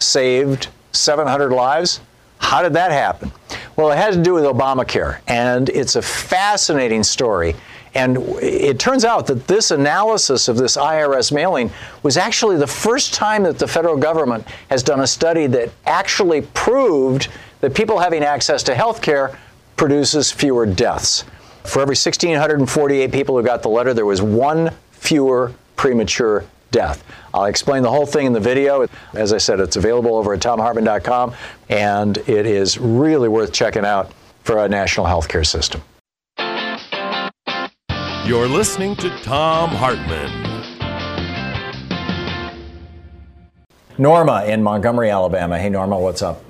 saved 700 lives? How did that happen? Well, it has to do with Obamacare, and it's a fascinating story. And it turns out that this analysis of this IRS mailing was actually the first time that the federal government has done a study that actually proved that people having access to health care produces fewer deaths. For every 1,648 people who got the letter, there was one fewer premature death. I'll explain the whole thing in the video. As I said, it's available over at Thomhartmann.com, and it is really worth checking out for our national health care system. You're listening to Tom Hartmann. Norma in Montgomery, Alabama. Hey, Norma, what's up?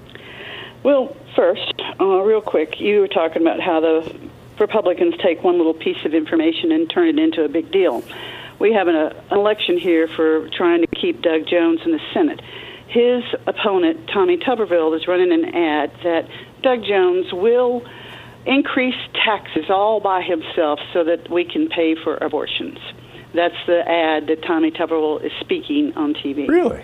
Well, first, real quick, you were talking about how the Republicans take one little piece of information and turn it into a big deal. We have an election here for trying to keep Doug Jones in the Senate. His opponent, Tommy Tuberville, is running an ad that Doug Jones will increase taxes all by himself so that we can pay for abortions. That's the ad that Tommy Tuberville is speaking on TV. Really?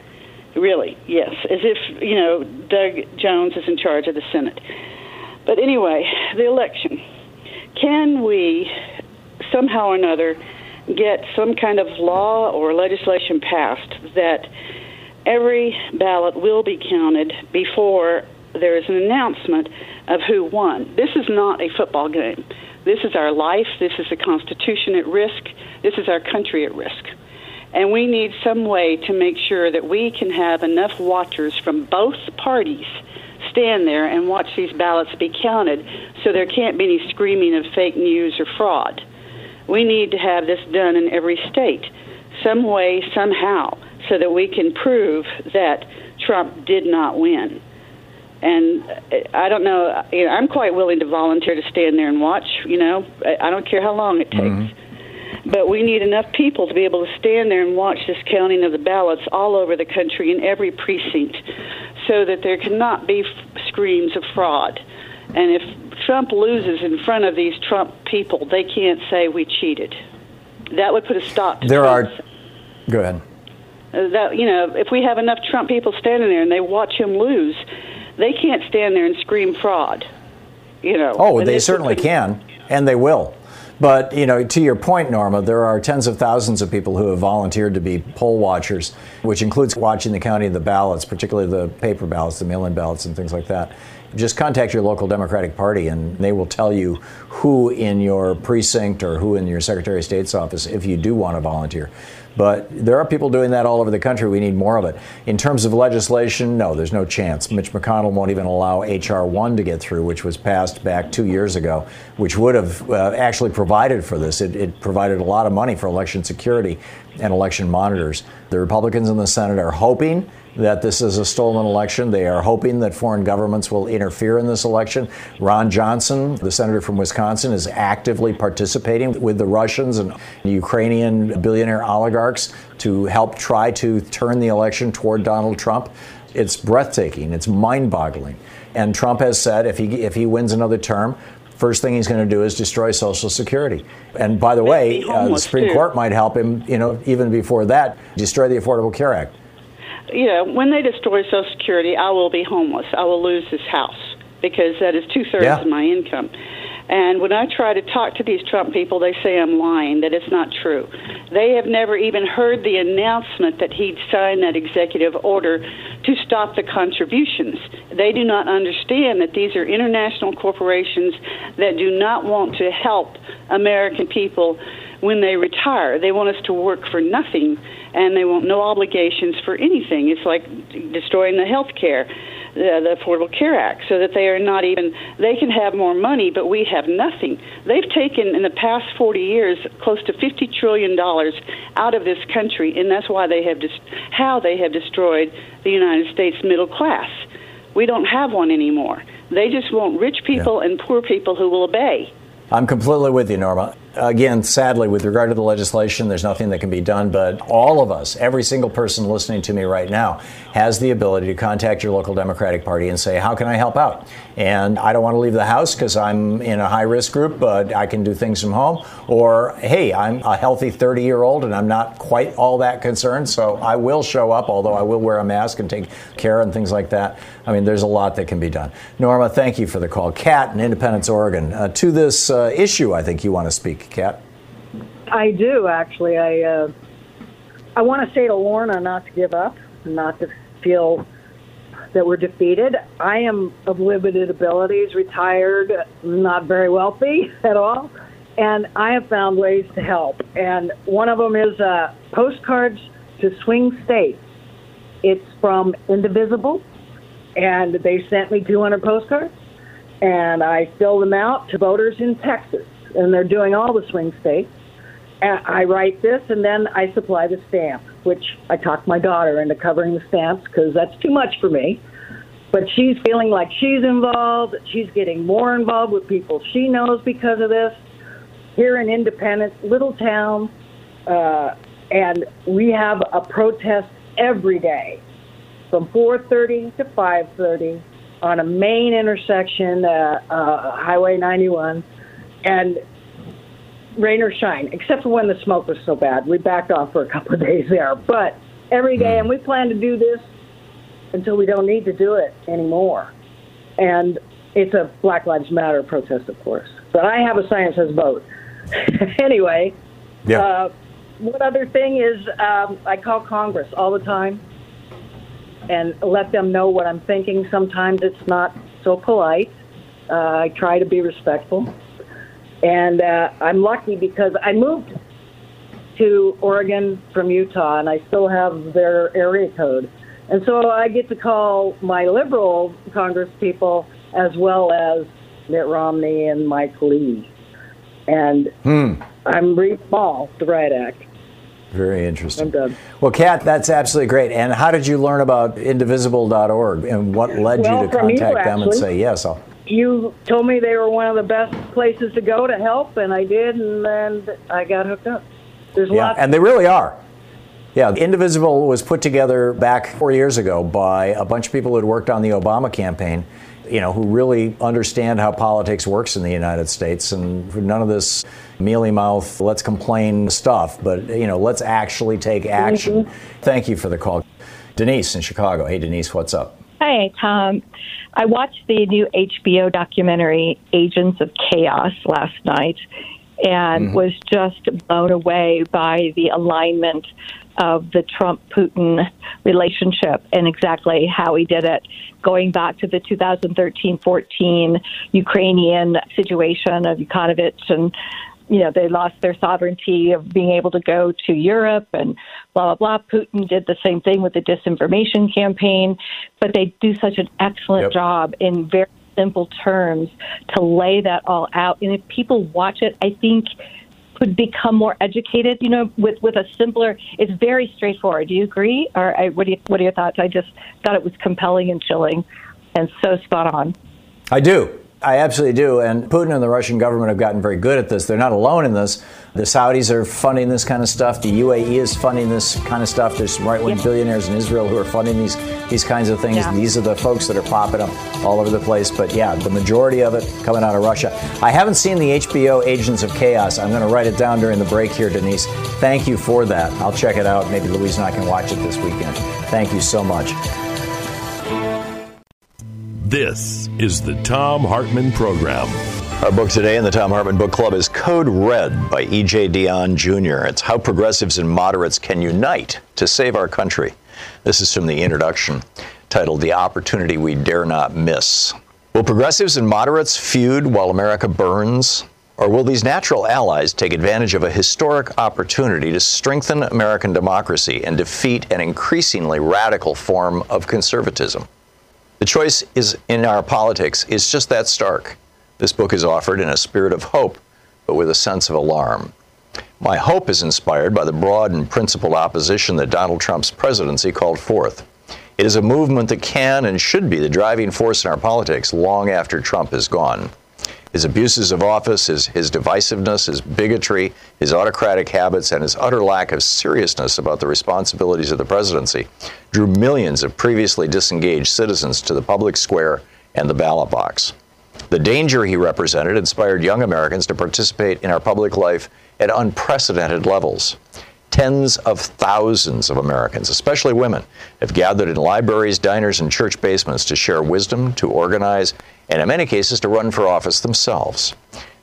Really, yes. As if, you know, Doug Jones is in charge of the Senate. But anyway, the election. Can we somehow or another get some kind of law or legislation passed that every ballot will be counted before there is an announcement of who won? This is not a football game. This is our life. This is the Constitution at risk. This is our country at risk. And we need some way to make sure that we can have enough watchers from both parties stand there and watch these ballots be counted so there can't be any screaming of fake news or fraud. We need to have this done in every state, some way, somehow, so that we can prove that Trump did not win. And I don't know, you know, I'm quite willing to volunteer to stand there and watch, you know. I don't care how long it takes. Mm-hmm. But we need enough people to be able to stand there and watch this counting of the ballots all over the country in every precinct so that there cannot be screams of fraud. And if Trump loses in front of these Trump people, they can't say we cheated. That would put a stop to Go ahead. That, you know, if we have enough Trump people standing there and they watch him lose, they can't stand there and scream fraud, you know. Oh, they certainly can, and they will. But, you know, to your point, Norma, there are tens of thousands of people who have volunteered to be poll watchers, which includes watching the counting of the ballots, particularly the paper ballots, the mail-in ballots, and things like that. Just contact your local Democratic Party, and they will tell you who in your precinct or who in your Secretary of State's office, if you do want to volunteer. But there are people doing that all over the country. We need more of it. In terms of legislation, no, there's no chance. Mitch McConnell won't even allow H.R. 1 to get through, which was passed back 2 years ago, which would have actually provided for this. It provided a lot of money for election security and election monitors. The Republicans in the Senate are hoping that this is a stolen election. They are hoping that foreign governments will interfere in this election. Ron Johnson, the senator from Wisconsin, is actively participating with the Russians and Ukrainian billionaire oligarchs to help try to turn the election toward Donald Trump. It's breathtaking. It's mind-boggling. And Trump has said if he wins another term, first thing he's going to do is destroy Social Security. And by the way, the Supreme Court might help him, you know, even before that, destroy the Affordable Care Act. You know, when they destroy Social Security, I will be homeless. I will lose this house because that is two-thirds of my income. And when I try to talk to these Trump people, they say I'm lying, that it's not true. They have never even heard the announcement that he'd signed that executive order to stop the contributions. They do not understand that these are international corporations that do not want to help American people when they retire. They want us to work for nothing, and they want no obligations for anything. It's like destroying the health care, the Affordable Care Act, so that they are not even, they can have more money, but we have nothing. They've taken, in the past 40 years, close to $50 trillion out of this country, and that's why they have how they have destroyed the United States middle class. We don't have one anymore. They just want rich people and poor people who will obey. I'm completely with you, Norma. again, sadly, with regard to the legislation, there's nothing that can be done. But all of us, every single person listening to me right now, has the ability to contact your local Democratic Party and say, how can I help out? And I don't want to leave the house because I'm in a high-risk group, but I can do things from home. Or, hey, I'm a healthy 30-year-old, and I'm not quite all that concerned, so I will show up, although I will wear a mask and take care and things like that. I mean, there's a lot that can be done. Norma, thank you for the call. Kat in Independence, Oregon. To this issue, I think you want to speak, Kat. I do, actually. I want to say to Lorna not to give up, not to feel that we're defeated. I am of limited abilities, retired, not very wealthy at all, and I have found ways to help. And one of them is postcards to swing states. It's from Indivisible, and they sent me 200 postcards, and I filled them out to voters in Texas, and they're doing all the swing states. And I write this, and then I supply the stamp, which I talked my daughter into covering the stamps because that's too much for me. But she's feeling like she's involved. She's getting more involved with people she knows because of this. Here in Independence, little town, and we have a protest every day from 4:30 to 5:30 on a main intersection, Highway 91, and rain or shine, except for when the smoke was so bad. We backed off for a couple of days there. But every day, and we plan to do this until we don't need to do it anymore. And it's a Black Lives Matter protest, of course. But I have a sign that says vote. Anyway, yeah. One other thing is I call Congress all the time and let them know what I'm thinking. Sometimes it's not so polite. I try to be respectful. And I'm lucky because I moved to Oregon from Utah, and I still have their area code. And so I get to call my liberal Congress people as well as Mitt Romney and Mike Lee. And I'm reading all the Riot Act. Very interesting. I'm done. Well, Kat, that's absolutely great. And how did you learn about indivisible.org, and what led you to contact them and say, yes, I'll... You told me they were one of the best places to go to help, and I did, and then I got hooked up. There's lots. And they really are. Yeah, Indivisible was put together back 4 years ago by a bunch of people who had worked on the Obama campaign, you know, who really understand how politics works in the United States, and none of this mealy-mouth, let's complain stuff, but, you know, let's actually take action. Mm-hmm. Thank you for the call. Denise in Chicago. Hey, Denise, what's up? Hi, Tom. I watched the new HBO documentary, Agents of Chaos, last night and was just blown away by the alignment of the Trump-Putin relationship and exactly how he did it, going back to the 2013-14 Ukrainian situation of Yanukovych, and you know, they lost their sovereignty of being able to go to Europe and blah, blah, blah. Putin did the same thing with the disinformation campaign, but they do such an excellent job in very simple terms to lay that all out. And if people watch it, I think could become more educated, you know, with a simpler, it's very straightforward. Do you agree? Or what are your thoughts? I just thought it was compelling and chilling and so spot on. I do. I absolutely do. And Putin and the Russian government have gotten very good at this. They're not alone in this. The Saudis are funding this kind of stuff. The UAE is funding this kind of stuff. There's some right-wing billionaires in Israel who are funding these kinds of things. Yeah. These are the folks that are popping up all over the place. But, yeah, the majority of it coming out of Russia. I haven't seen the HBO Agents of Chaos. I'm going to write it down during the break here, Denise. Thank you for that. I'll check it out. Maybe Louise and I can watch it this weekend. Thank you so much. This is the Tom Hartmann Program. Our book today in the Tom Hartmann Book Club is Code Red by E.J. Dionne Jr. It's How Progressives and Moderates Can Unite to Save Our Country. This is from the introduction, titled The Opportunity We Dare Not Miss. Will progressives and moderates feud while America burns? Or will these natural allies take advantage of a historic opportunity to strengthen American democracy and defeat an increasingly radical form of conservatism? The choice is in our politics is just that stark. This book is offered in a spirit of hope, but with a sense of alarm. My hope is inspired by the broad and principled opposition that Donald Trump's presidency called forth. It is a movement that can and should be the driving force in our politics long after Trump is gone. his abuses of office, his divisiveness, his bigotry, his autocratic habits, and his utter lack of seriousness about the responsibilities of the presidency drew millions of previously disengaged citizens to the public square and the ballot box. The danger he represented inspired young Americans to participate in our public life at unprecedented levels. Tens of thousands of Americans, especially women, have gathered in libraries, diners, and church basements to share wisdom, to organize, and in many cases to run for office themselves.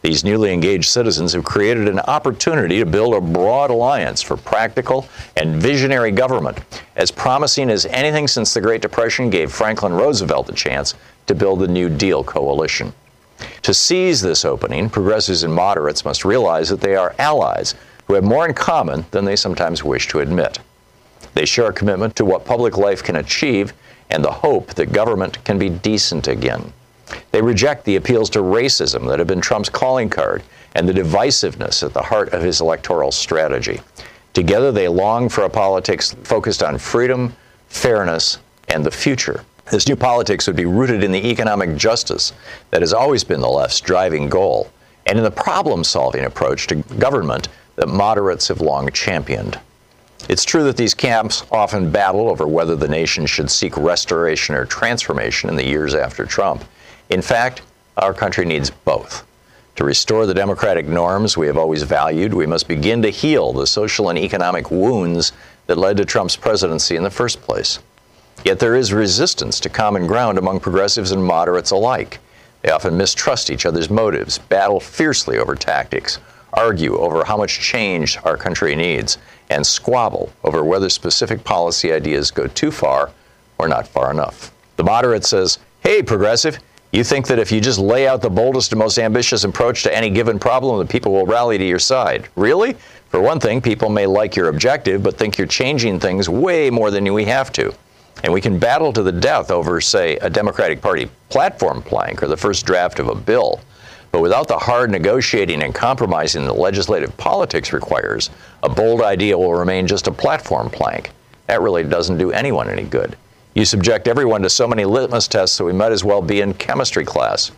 These newly engaged citizens have created an opportunity to build a broad alliance for practical and visionary government, as promising as anything since the Great Depression gave Franklin Roosevelt the chance to build the New Deal coalition. To seize this opening, progressives and moderates must realize that they are allies who have more in common than they sometimes wish to admit. They share a commitment to what public life can achieve and the hope that government can be decent again. They reject the appeals to racism that have been Trump's calling card and the divisiveness at the heart of his electoral strategy. Together, they long for a politics focused on freedom, fairness, and the future. This new politics would be rooted in the economic justice that has always been the left's driving goal, and in the problem-solving approach to government that moderates have long championed. It's true that these camps often battle over whether the nation should seek restoration or transformation in the years after Trump. In fact, our country needs both. To restore the democratic norms we have always valued, we must begin to heal the social and economic wounds that led to Trump's presidency in the first place. Yet there is resistance to common ground among progressives and moderates alike. They often mistrust each other's motives, battle fiercely over tactics, argue over how much change our country needs, and squabble over whether specific policy ideas go too far or not far enough. The moderate says, "Hey, progressive, you think that if you just lay out the boldest and most ambitious approach to any given problem, the people will rally to your side. Really? For one thing, people may like your objective, but think you're changing things way more than we have to. And we can battle to the death over, say, a Democratic Party platform plank or the first draft of a bill. But without the hard negotiating and compromising that legislative politics requires, a bold idea will remain just a platform plank. That really doesn't do anyone any good. You subject everyone to so many litmus tests that we might as well be in chemistry class.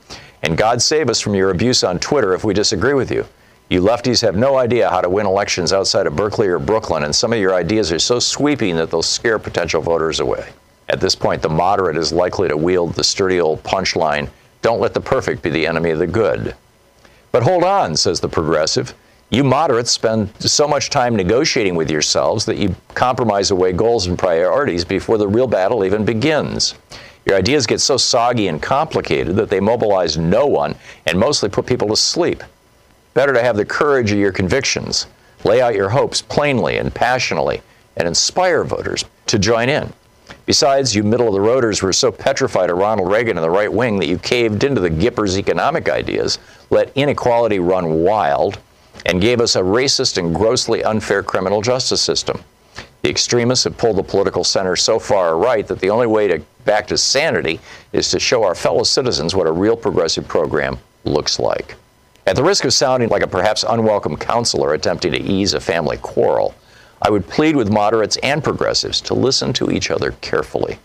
And God save us from your abuse on Twitter if we disagree with you. You lefties have no idea how to win elections outside of Berkeley or Brooklyn, and some of your ideas are so sweeping that they'll scare potential voters away." At this point, the moderate is likely to wield the sturdy old punchline, "Don't let the perfect be the enemy of the good." "But hold on," says the progressive. "You moderates spend so much time negotiating with yourselves that you compromise away goals and priorities before the real battle even begins. Your ideas get so soggy and complicated that they mobilize no one and mostly put people to sleep. Better to have the courage of your convictions, lay out your hopes plainly and passionately, and inspire voters to join in. Besides, you middle-of-the-roaders were so petrified of Ronald Reagan and the right wing that you caved into the Gipper's economic ideas, let inequality run wild, and gave us a racist and grossly unfair criminal justice system. The extremists have pulled the political center so far right that the only way back to sanity is to show our fellow citizens what a real progressive program looks like." At the risk of sounding like a perhaps unwelcome counselor attempting to ease a family quarrel, I would plead with moderates and progressives to listen to each other carefully.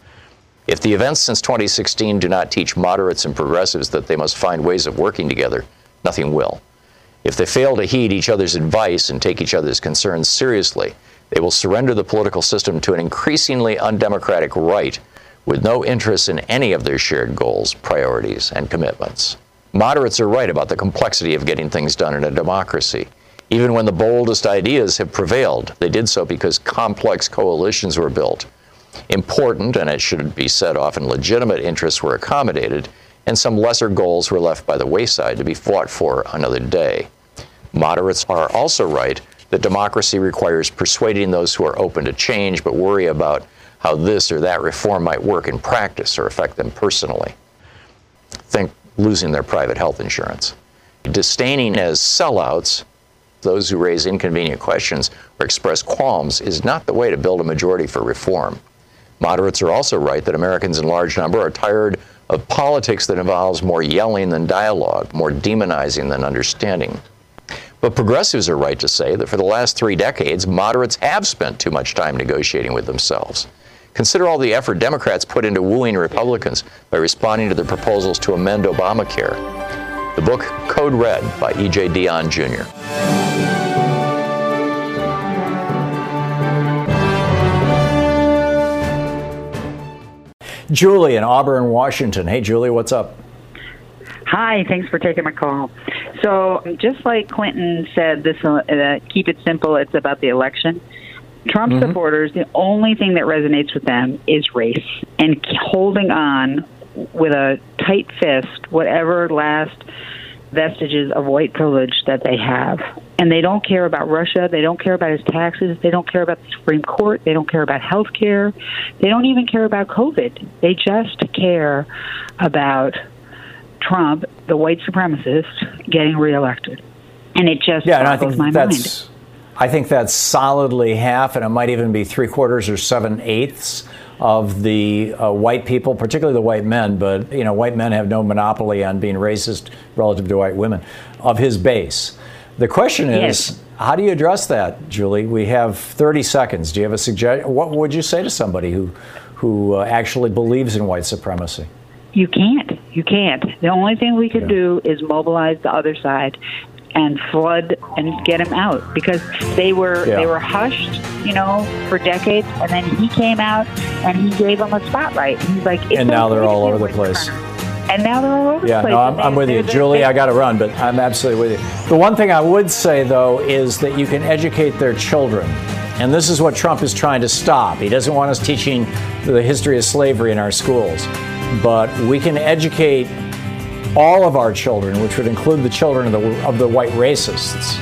If the events since 2016 do not teach moderates and progressives that they must find ways of working together, nothing will. If they fail to heed each other's advice and take each other's concerns seriously, they will surrender the political system to an increasingly undemocratic right with no interest in any of their shared goals, priorities, and commitments. Moderates are right about the complexity of getting things done in a democracy. Even when the boldest ideas have prevailed, they did so because complex coalitions were built. Important, and it should be said often legitimate, interests were accommodated, and some lesser goals were left by the wayside to be fought for another day. Moderates are also right that democracy requires persuading those who are open to change but worry about how this or that reform might work in practice or affect them personally. Think losing their private health insurance. Disdaining as sellouts those who raise inconvenient questions or express qualms is not the way to build a majority for reform. Moderates are also right that Americans in large number are tired of politics that involves more yelling than dialogue, more demonizing than understanding. But progressives are right to say that for the last 3 decades, moderates have spent too much time negotiating with themselves. Consider all the effort Democrats put into wooing Republicans by responding to their proposals to amend Obamacare. The book, Code Red, by E.J. Dionne, Jr. Julie in Auburn, Washington. Hey, Julie, what's up? Hi, thanks for taking my call. So just like Clinton said, this keep it simple, it's about the election. Trump supporters, the only thing that resonates with them is race and holding on with a tight fist whatever last vestiges of white privilege that they have. And they don't care about Russia. They don't care about his taxes. They don't care about the Supreme Court. They don't care about health care. They don't even care about COVID. They just care about Trump, the white supremacist, getting reelected. And it just boggles my mind. I think that's solidly half, and it might even be 3/4 or 7/8 of the white people, particularly the white men. But, you know, white men have no monopoly on being racist relative to white women, of his base. The question is, how do you address that, Julie? We have 30 seconds. Do you have a suggestion? What would you say to somebody who actually believes in white supremacy? You can't. You can't. The only thing we could do is mobilize the other side and flood and get him out, because they were hushed, you know, for decades, and then he came out and he gave them a spotlight. He's like, and now they're all over the place. And now they're all over the place. Yeah, no, I'm with you, Julie. I got to run, but I'm absolutely with you. The one thing I would say, though, is that you can educate their children. And this is what Trump is trying to stop. He doesn't want us teaching the history of slavery in our schools. But we can educate all of our children, which would include the children of the white racists.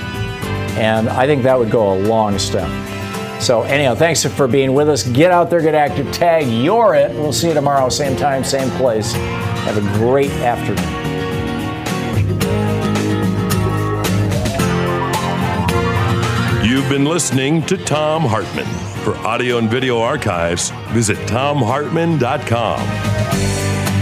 And I think that would go a long step. So anyhow, thanks for being with us. Get out there, get active, tag, you're it. We'll see you tomorrow, same time, same place. Have a great afternoon. You've been listening to Tom Hartmann. For audio and video archives, visit Thomhartmann.com.